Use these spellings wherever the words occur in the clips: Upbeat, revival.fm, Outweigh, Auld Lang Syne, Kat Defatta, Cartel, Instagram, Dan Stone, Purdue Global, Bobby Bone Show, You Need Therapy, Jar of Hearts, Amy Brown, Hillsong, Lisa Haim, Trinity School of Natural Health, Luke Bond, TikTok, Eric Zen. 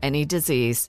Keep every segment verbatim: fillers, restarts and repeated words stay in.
any disease.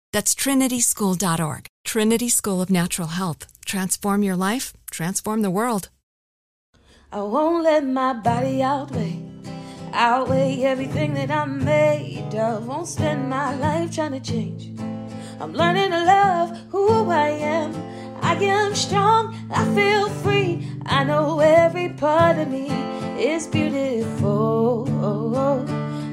That's trinity school dot org. Trinity School of Natural Health. Transform your life, transform the world. I won't let my body outweigh, outweigh everything that I'm made of. Won't spend my life trying to change. I'm learning to love who I am. I am strong, I feel free. I know every part of me is beautiful.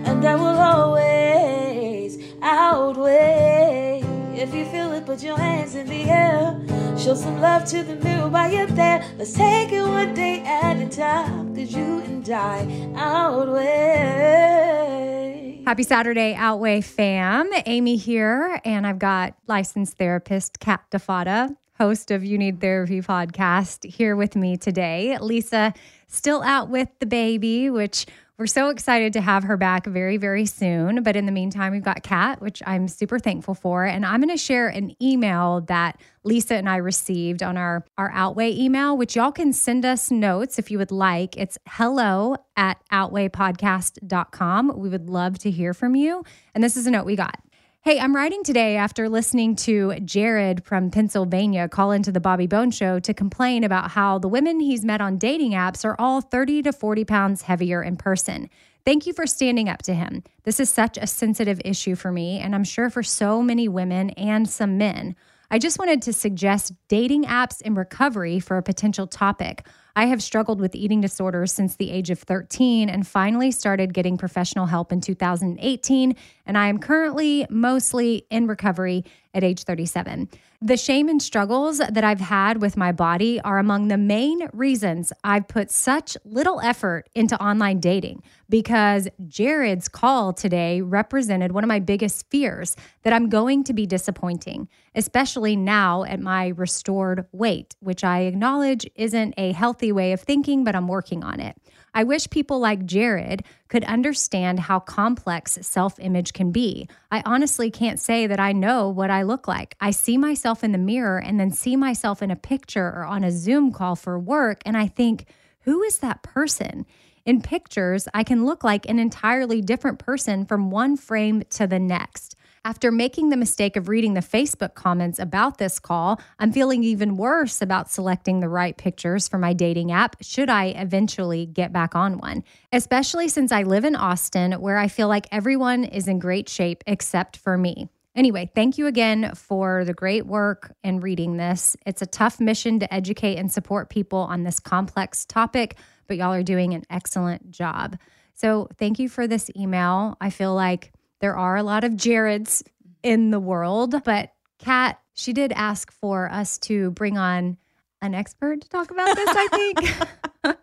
And I will always outweigh. If you feel it, put your hands in the air. Show some love to the mirror while you're there. Let's take it one day at a time, 'cause you and I outweigh. Happy Saturday, Outweigh fam. Amy here, and I've got licensed therapist Kat Defatta, host of You Need Therapy podcast, here with me today. Lisa, still out with the baby, which... we're so excited to have her back very, very soon. But in the meantime, we've got Kat, which I'm super thankful for. And I'm going to share an email that Lisa and I received on our, our Outweigh email, which y'all can send us notes if you would like. It's hello at outweigh podcast dot com. We would love to hear from you. And this is a note we got. Hey, I'm writing today after listening to Jared from Pennsylvania call into the Bobby Bone Show to complain about how the women he's met on dating apps are all thirty to forty pounds heavier in person. Thank you for standing up to him. This is such a sensitive issue for me, and I'm sure for so many women and some men. I just wanted to suggest dating apps in recovery for a potential topic. I have struggled with eating disorders since the age of thirteen and finally started getting professional help in two thousand eighteen, and I am currently mostly in recovery at age thirty-seven. The shame and struggles that I've had with my body are among the main reasons I've put such little effort into online dating, because Jared's call today represented one of my biggest fears, that I'm going to be disappointing, especially now at my restored weight, which I acknowledge isn't a healthy way of thinking, but I'm working on it. I wish people like Jared could understand how complex self-image can be. I honestly can't say that I know what I look like. I see myself in the mirror and then see myself in a picture or on a Zoom call for work, and I think, who is that person? In pictures, I can look like an entirely different person from one frame to the next. After making the mistake of reading the Facebook comments about this call, I'm feeling even worse about selecting the right pictures for my dating app should I eventually get back on one, especially since I live in Austin, where I feel like everyone is in great shape except for me. Anyway, thank you again for the great work and reading this. It's a tough mission to educate and support people on this complex topic, but y'all are doing an excellent job. So thank you for this email. I feel like there are a lot of Jareds in the world, but Kat, she did ask for us to bring on an expert to talk about this, I think.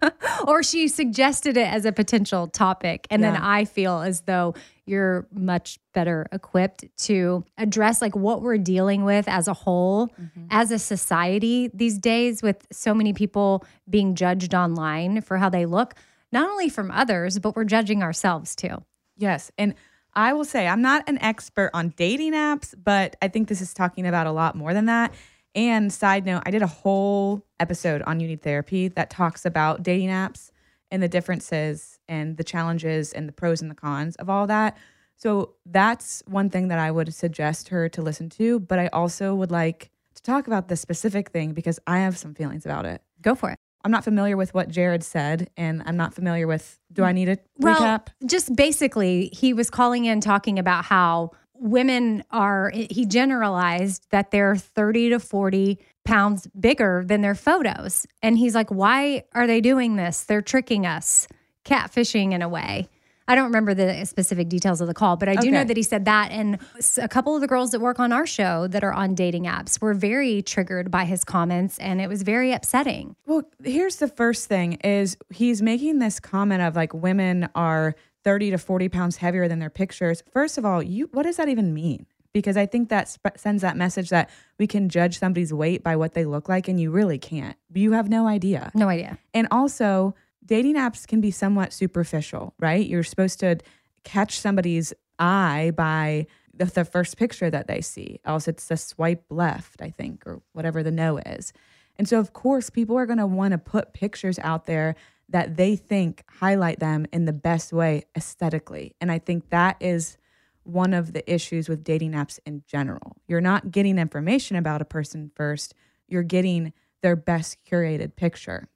Or she suggested it as a potential topic. And yeah. then I feel as though you're much better equipped to address like what we're dealing with as a whole, mm-hmm. as a society these days, with so many people being judged online for how they look, not only from others, but we're judging ourselves too. Yes. And I will say I'm not an expert on dating apps, but I think this is talking about a lot more than that. And side note, I did a whole episode on You Need Therapy that talks about dating apps and the differences and the challenges and the pros and the cons of all that. So that's one thing that I would suggest her to listen to. But I also would like to talk about this specific thing because I have some feelings about it. Go for it. I'm not familiar with what Jared said, and I'm not familiar with, do I need a well, recap? Just basically, he was calling in talking about how women are, he generalized that they're thirty to forty pounds bigger than their photos. And he's like, why are they doing this? They're tricking us, catfishing in a way. I don't remember the specific details of the call, but I do okay. know that he said that. And a couple of the girls that work on our show that are on dating apps were very triggered by his comments, and it was very upsetting. Well, here's the first thing is he's making this comment of like women are thirty to forty pounds heavier than their pictures. First of all, you what does that even mean? Because I think that sp- sends that message that we can judge somebody's weight by what they look like, and you really can't. You have no idea. No idea. And also, dating apps can be somewhat superficial, right? You're supposed to catch somebody's eye by the, the first picture that they see. Else it's a swipe left, I think, or whatever the no is. And so, of course, people are going to want to put pictures out there that they think highlight them in the best way aesthetically. And I think that is one of the issues with dating apps in general. You're not getting information about a person first. You're getting their best curated picture.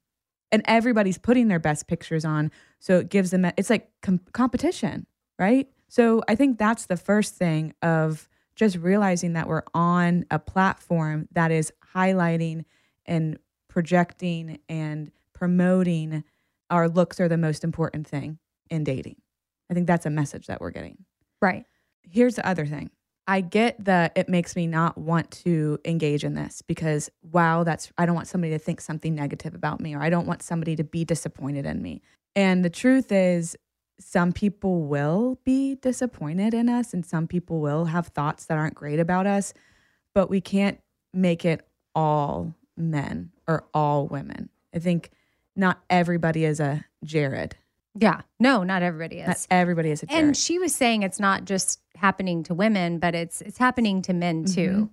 And everybody's putting their best pictures on, so it gives them, it's like com- competition, right? So I think that's the first thing of just realizing that we're on a platform that is highlighting and projecting and promoting our looks are the most important thing in dating. I think that's a message that we're getting. Right. Here's the other thing. I get that it makes me not want to engage in this because, wow, that's I don't want somebody to think something negative about me, or I don't want somebody to be disappointed in me. And the truth is, some people will be disappointed in us, and some people will have thoughts that aren't great about us, but we can't make it all men or all women. I think not everybody is a Jared. Yeah. No, not everybody is. Not everybody is a Jared. And she was saying it's not just happening to women, but it's it's happening to men too. Mm-hmm.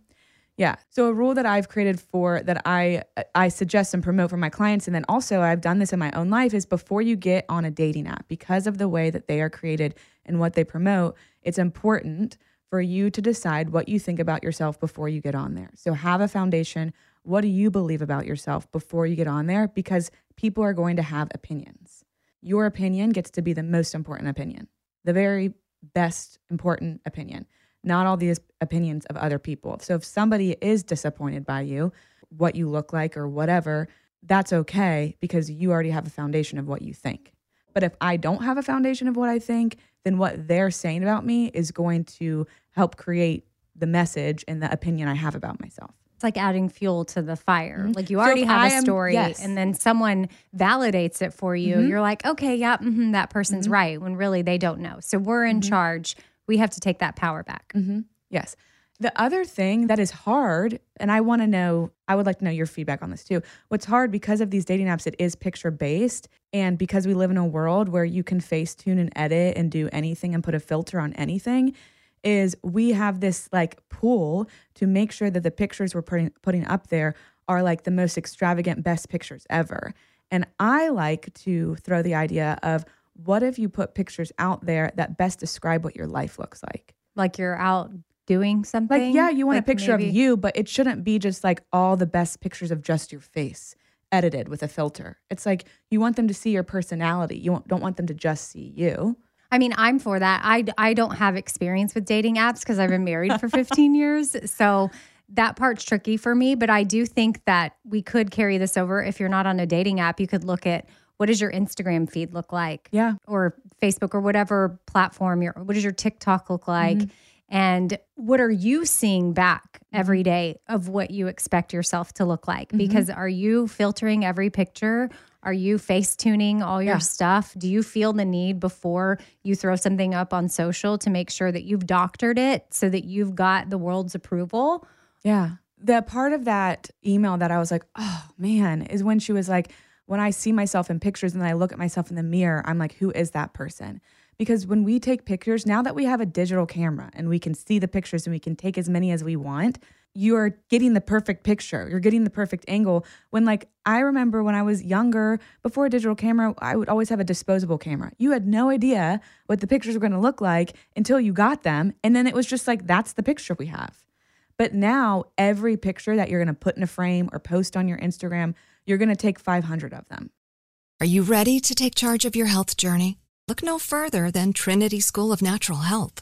Yeah. So a rule that I've created for that I I suggest and promote for my clients, and then also I've done this in my own life, is before you get on a dating app, because of the way that they are created and what they promote, it's important for you to decide what you think about yourself before you get on there. So have a foundation. What do you believe about yourself before you get on there? Because people are going to have opinions. Your opinion gets to be the most important opinion, the very best important opinion, not all these opinions of other people. So if somebody is disappointed by you, what you look like or whatever, that's okay because you already have a foundation of what you think. But if I don't have a foundation of what I think, then what they're saying about me is going to help create the message and the opinion I have about myself. It's like adding fuel to the fire. Mm-hmm. Like you already so have I a story am, yes. and then someone validates it for you. Mm-hmm. You're like, okay, yeah, mm-hmm, that person's mm-hmm. right. When really they don't know. So we're in mm-hmm. charge. We have to take that power back. Mm-hmm. Yes. The other thing that is hard, and I want to know, I would like to know your feedback on this too. What's hard because of these dating apps, it is picture based. And because we live in a world where you can face tune and edit and do anything and put a filter on anything, is we have this like pool to make sure that the pictures we're putting, putting up there are like the most extravagant, best pictures ever. And I like to throw the idea of what if you put pictures out there that best describe what your life looks like? Like you're out doing something? Like, yeah, you want like a picture maybe of you, but it shouldn't be just like all the best pictures of just your face edited with a filter. It's like you want them to see your personality. You don't want them to just see you. I mean, I'm for that. I, I don't have experience with dating apps because I've been married for fifteen years. So that part's tricky for me. But I do think that we could carry this over. If you're not on a dating app, you could look at what does your Instagram feed look like? Yeah. Or Facebook or whatever platform. Your, what does your TikTok look like? Mm-hmm. And what are you seeing back every day of what you expect yourself to look like? Mm-hmm. Because are you filtering every picture? Are you face tuning all your yeah. stuff? Do you feel the need before you throw something up on social to make sure that you've doctored it so that you've got the world's approval? Yeah. The part of that email that I was like, oh man, is when she was like, when I see myself in pictures and I look at myself in the mirror, I'm like, who is that person? Because when we take pictures, now that we have a digital camera and we can see the pictures and we can take as many as we want, you're getting the perfect picture. You're getting the perfect angle. When like, I remember when I was younger, before a digital camera, I would always have a disposable camera. You had no idea what the pictures were going to look like until you got them. And then it was just like, that's the picture we have. But now every picture that you're going to put in a frame or post on your Instagram, you're going to take five hundred of them. Are you ready to take charge of your health journey? Look no further than Trinity School of Natural Health.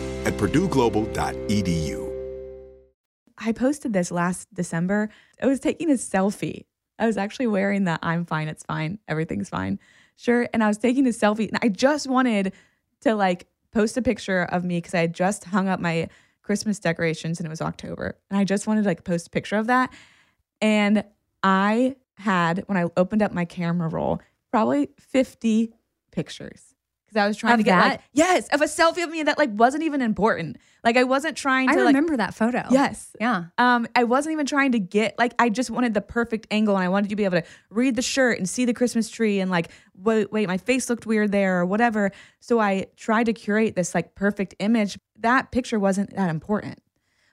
at purdue global dot e d u. I posted this last December. I was taking a selfie. I was actually wearing the I'm fine, it's fine, everything's fine shirt. And I was taking a selfie. And I just wanted to like post a picture of me because I had just hung up my Christmas decorations and it was October. And I just wanted to like post a picture of that. And I had, when I opened up my camera roll, probably fifty pictures. Because I was trying of to get that? like, yes, of a selfie of me that like wasn't even important. Like I wasn't trying to I remember like, that photo. Yes. Yeah. Um, I wasn't even trying to get, like I just wanted the perfect angle and I wanted to be able to read the shirt and see the Christmas tree and like, wait, wait, my face looked weird there or whatever. So I tried to curate this like perfect image. That picture wasn't that important,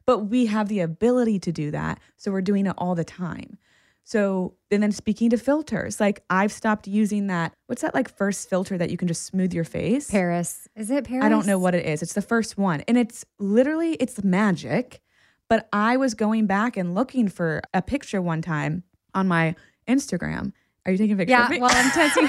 but we have the ability to do that. So we're doing it all the time. So, and then speaking to filters, like I've stopped using that. What's that like first filter that you can just smooth your face? Paris. Is it Paris? I don't know what it is. It's the first one. And it's literally, it's magic. But I was going back and looking for a picture one time on my Instagram. Are you taking a picture yeah, of me? Yeah, well, I'm testing.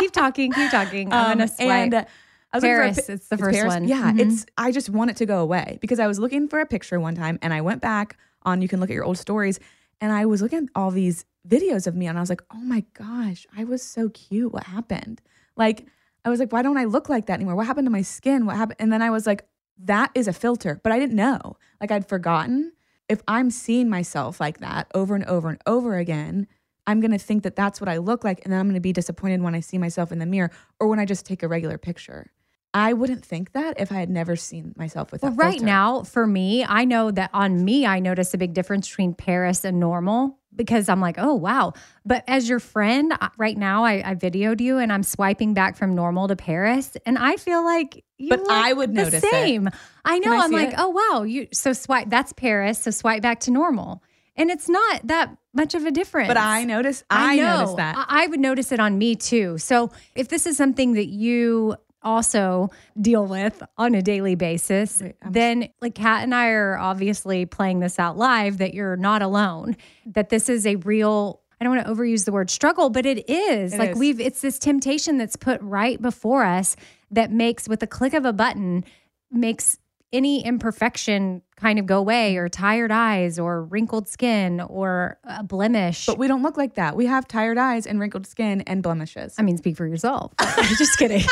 Keep talking, keep talking. I'm um, going to swipe. And, uh, I was Paris, a, it's the it's first Paris. one. Yeah, mm-hmm. it's. I just want it to go away because I was looking for a picture one time and I went back on, you can look at your old stories. And I was looking at all these videos of me and I was like, oh my gosh, I was so cute. What happened? Like, I was like, why don't I look like that anymore? What happened to my skin? What happened? And then I was like, that is a filter, but I didn't know. Like I'd forgotten. If I'm seeing myself like that over and over and over again, I'm going to think that that's what I look like. And then I'm going to be disappointed when I see myself in the mirror or when I just take a regular picture. I wouldn't think that if I had never seen myself with that well, right filter. Now, for me, I know that on me, I notice a big difference between Paris and normal because I'm like, oh, wow. But as your friend, right now, I, I videoed you and I'm swiping back from normal to Paris. And I feel like you But I would the notice same. It. I know. I I'm like, it? oh, wow. You So swipe, that's Paris. So swipe back to normal. And it's not that much of a difference. But I notice, I, I know, notice that. I, I would notice it on me too. So if this is something that you also deal with on a daily basis, Wait, then like Kat and I are obviously playing this out live, that you're not alone, that this is a real, I don't want to overuse the word struggle, but it is it like is. we've, it's this temptation that's put right before us that makes, with the click of a button, makes any imperfection kind of go away, or tired eyes or wrinkled skin or a blemish. But we don't look like that. We have tired eyes and wrinkled skin and blemishes. I mean, speak for yourself. Just kidding.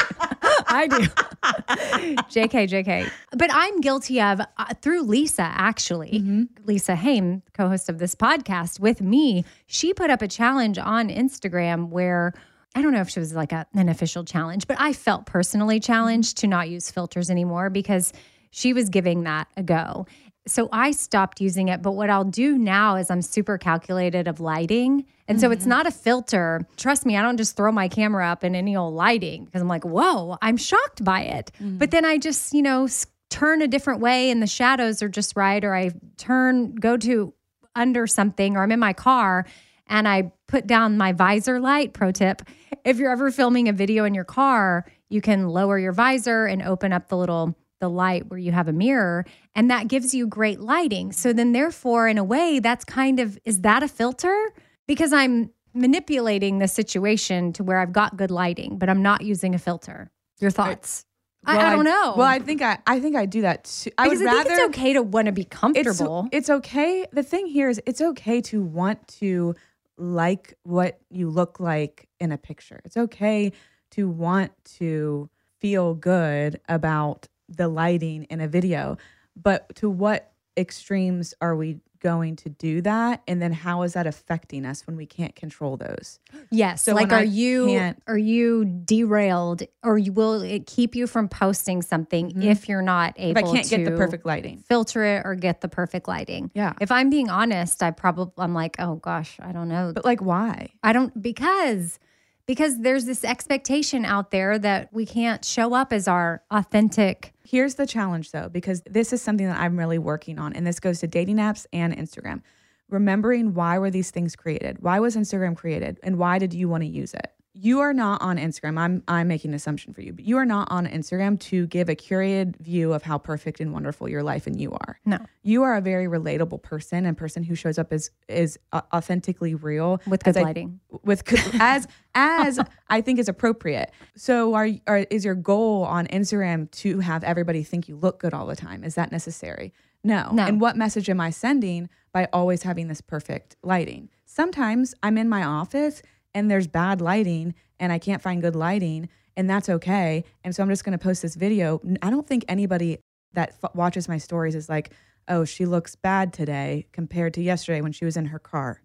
I do. J K, J K. But I'm guilty of, uh, through Lisa, actually, mm-hmm. Lisa Haim, co-host of this podcast with me, she put up a challenge on Instagram where, I don't know if she was like a, an official challenge, but I felt personally challenged to not use filters anymore because she was giving that a go. So I stopped using it. But what I'll do now is I'm super calculated of lighting. And mm-hmm. so it's not a filter. Trust me, I don't just throw my camera up in any old lighting because I'm like, whoa, I'm shocked by it. Mm-hmm. But then I just, you know, turn a different way and the shadows are just right. Or I turn, go to under something, or I'm in my car and I put down my visor light. Pro tip, if you're ever filming a video in your car, you can lower your visor and open up the little the light where you have a mirror, and that gives you great lighting. So then therefore, in a way, that's kind of, is that a filter? Because I'm manipulating the situation to where I've got good lighting, but I'm not using a filter. Your thoughts? I, well, I, I don't know. Well, I think I, I think I do that too. I because would I rather, think it's okay to want to be comfortable. It's, it's okay. The thing here is it's okay to want to like what you look like in a picture. It's okay to want to feel good about the lighting in a video, but to what extremes are we going to do that? And then how is that affecting us when we can't control those? Yes. So like, are I you are you derailed, or you, will it keep you from posting something mm-hmm. if you're not able if I can't to get the perfect lighting, filter it or get the perfect lighting? Yeah. If I'm being honest, I probably, I'm like, oh gosh, I don't know. But like, why? I don't, because, because there's this expectation out there that we can't show up as our authentic. Here's the challenge though, because this is something that I'm really working on, and this goes to dating apps and Instagram. Remembering why were these things created? Why was Instagram created? And why did you want to use it? You are not on Instagram. I'm I'm making an assumption for you, but you are not on Instagram to give a curated view of how perfect and wonderful your life and you are. No. You are a very relatable person, and person who shows up as is authentically real with good lighting. I, with as as I think is appropriate. So are, are is your goal on Instagram to have everybody think you look good all the time? Is that necessary? No. no. And what message am I sending by always having this perfect lighting? Sometimes I'm in my office and there's bad lighting and I can't find good lighting, and that's okay. And so I'm just going to post this video. I don't think anybody that f- watches my stories is like, oh, she looks bad today compared to yesterday when she was in her car.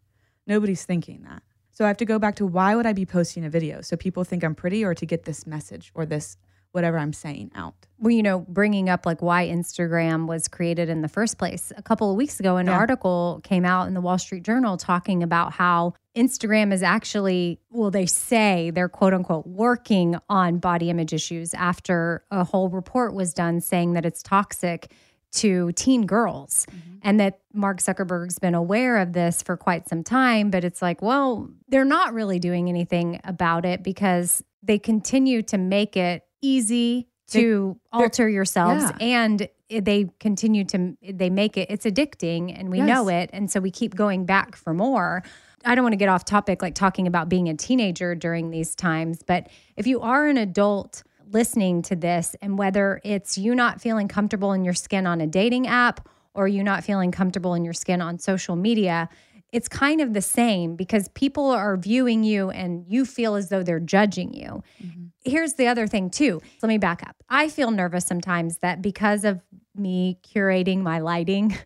Nobody's thinking that. So I have to go back to, why would I be posting a video? So people think I'm pretty, or to get this message or this whatever I'm saying out. Well, you know, bringing up like why Instagram was created in the first place. A couple of weeks ago, an yeah. article came out in the Wall Street Journal talking about how Instagram is actually, well, they say they're quote unquote working on body image issues after a whole report was done saying that it's toxic to teen girls, mm-hmm. and that Mark Zuckerberg's been aware of this for quite some time, but it's like, well, they're not really doing anything about it because they continue to make it easy to they, alter yourselves, yeah. and they continue to, they make it, it's addicting, and we yes. know it. And so we keep going back for more. I don't want to get off topic, like talking about being a teenager during these times, but if you are an adult listening to this, and whether it's you not feeling comfortable in your skin on a dating app, or you not feeling comfortable in your skin on social media, it's kind of the same, because people are viewing you and you feel as though they're judging you. Mm-hmm. Here's the other thing too. Let me back up. I feel nervous sometimes that because of me curating my lighting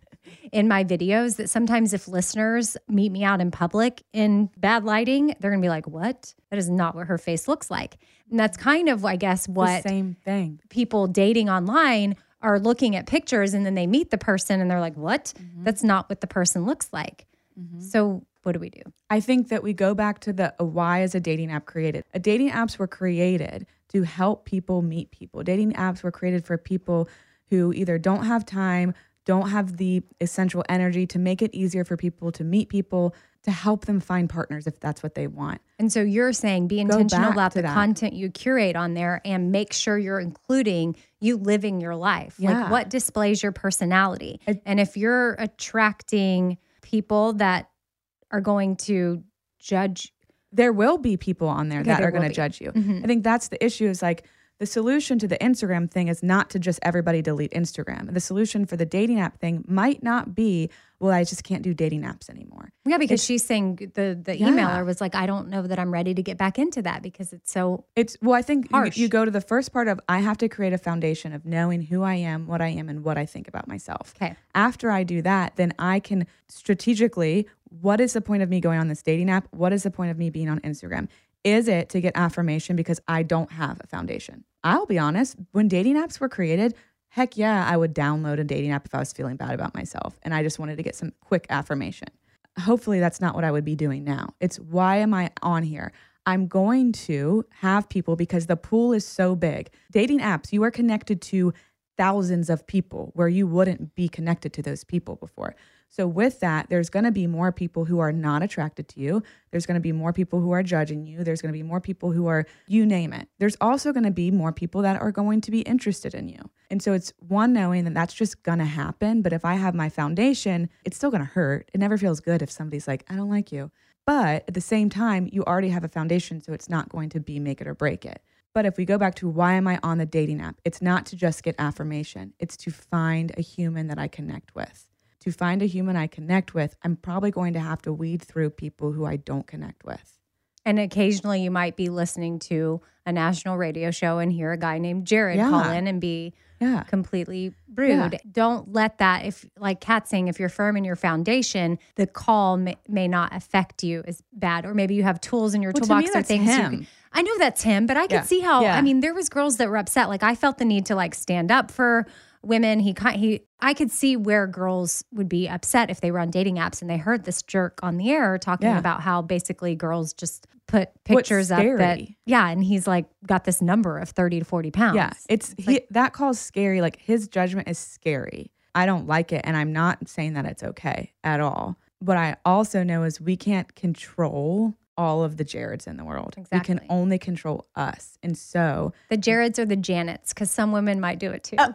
in my videos, that sometimes if listeners meet me out in public in bad lighting, they're going to be like, what? That is not what her face looks like. And that's kind of, I guess, what the same thing. People dating online are looking at pictures, and then they meet the person and they're like, what? Mm-hmm. That's not what the person looks like. Mm-hmm. So what do we do? I think that we go back to the uh, why is a dating app created? A dating apps were created to help people meet people. Dating apps were created for people who either don't have time, don't have the essential energy, to make it easier for people to meet people, to help them find partners if that's what they want. And so you're saying be intentional about the that. content you curate on there, and make sure you're including you living your life. Yeah. Like, what displays your personality? It, and if you're attracting people that are going to judge, there will be people on there okay, that there are going to judge you. Mm-hmm. I think that's the issue, is like, the solution to the Instagram thing is not to just everybody delete Instagram. The solution for the dating app thing might not be, well, I just can't do dating apps anymore. Yeah, because it's, she's saying the, the yeah. emailer was like, I don't know that I'm ready to get back into that because it's so It's Well, I think harsh. You, you go to the first part of, I have to create a foundation of knowing who I am, what I am, and what I think about myself. Okay. After I do that, then I can strategically, what is the point of me going on this dating app? What is the point of me being on Instagram? Is it to get affirmation because I don't have a foundation? I'll be honest, when dating apps were created, heck yeah, I would download a dating app if I was feeling bad about myself and I just wanted to get some quick affirmation. Hopefully that's not what I would be doing now. It's, why am I on here? I'm going to have people because the pool is so big. Dating apps, you are connected to thousands of people where you wouldn't be connected to those people before. So with that, there's going to be more people who are not attracted to you. There's going to be more people who are judging you. There's going to be more people who are, you name it. There's also going to be more people that are going to be interested in you. And so it's one, knowing that that's just going to happen. But if I have my foundation, it's still going to hurt. It never feels good if somebody's like, I don't like you. But at the same time, you already have a foundation, so it's not going to be make it or break it. But if we go back to, why am I on the dating app? It's not to just get affirmation. It's to find a human that I connect with. To find a human I connect with, I'm probably going to have to weed through people who I don't connect with. And occasionally you might be listening to a national radio show and hear a guy named Jared yeah. call in and be yeah. completely rude. Yeah. Don't let that, if like Kat's saying, if you're firm in your foundation, the call may, may not affect you as bad. Or maybe you have tools in your well, toolbox to me, that's or things him. You can, I know that's him, but I could yeah. see how, yeah. I mean, there was girls that were upset. Like I felt the need to like stand up for women. He, he, I could see where girls would be upset if they were on dating apps and they heard this jerk on the air talking yeah. about how basically girls just put pictures up that, yeah. And he's like got this number of thirty to forty pounds. Yeah. It's, it's he, like, that call's scary. Like his judgment is scary. I don't like it. And I'm not saying that it's okay at all. But I also know is we can't control all of the Jareds in the world. Exactly. We can only control us. And so the Jareds or the Janets, because some women might do it too. Uh,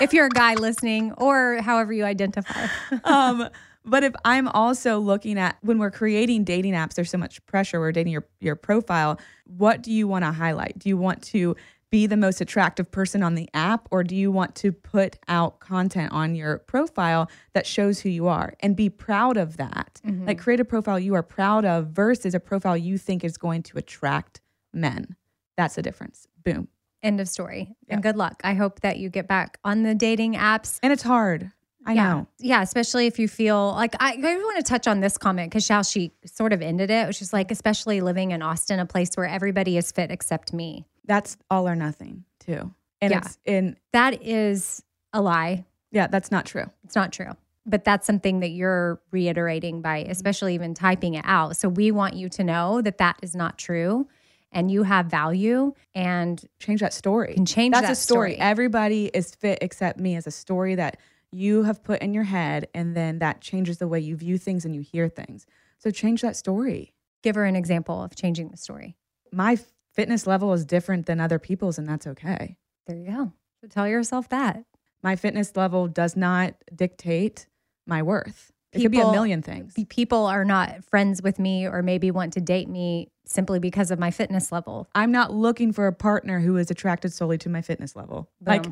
if you're a guy listening or however you identify. um, but if I'm also looking at when we're creating dating apps, there's so much pressure. We're dating your, your profile. What do you want to highlight? Do you want to be the most attractive person on the app, or do you want to put out content on your profile that shows who you are and be proud of that? Mm-hmm. Like create a profile you are proud of versus a profile you think is going to attract men. That's the difference. Boom. End of story. Yeah. And good luck. I hope that you get back on the dating apps. And it's hard. I yeah. know. Yeah, especially if you feel like, I, I want to touch on this comment because how she sort of ended it, which is like, especially living in Austin, a place where everybody is fit except me. That's all or nothing too. And yeah. it's in that is a lie. Yeah, that's not true. It's not true. But that's something that you're reiterating by especially even typing it out. So we want you to know that that is not true and you have value and change that story. Can change that's that a story. story. Everybody is fit except me is a story that you have put in your head, and then that changes the way you view things and you hear things. So change that story. Give her an example of changing the story. My fitness level is different than other people's, and that's okay. There you go. So tell yourself that. My fitness level does not dictate my worth. People, it could be a million things. People are not friends with me or maybe want to date me simply because of my fitness level. I'm not looking for a partner who is attracted solely to my fitness level. Boom. Like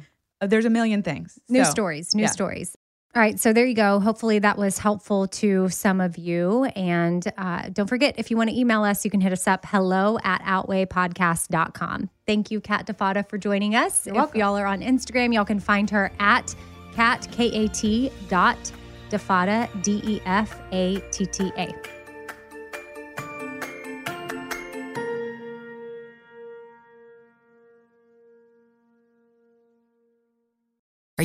there's a million things. New so, stories, new yeah. stories. All right, so there you go. Hopefully that was helpful to some of you. And uh, don't forget, if you want to email us, you can hit us up, hello at outweigh podcast dot com. Thank you, Kat Defatta, for joining us. You're if welcome. Y'all are on Instagram, y'all can find her at Kat, K A T, dot Defatta, D E F A T T A. Are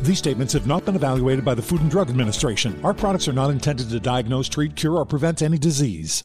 These statements have not been evaluated by the Food and Drug Administration. Our products are not intended to diagnose, treat, cure, or prevent any disease.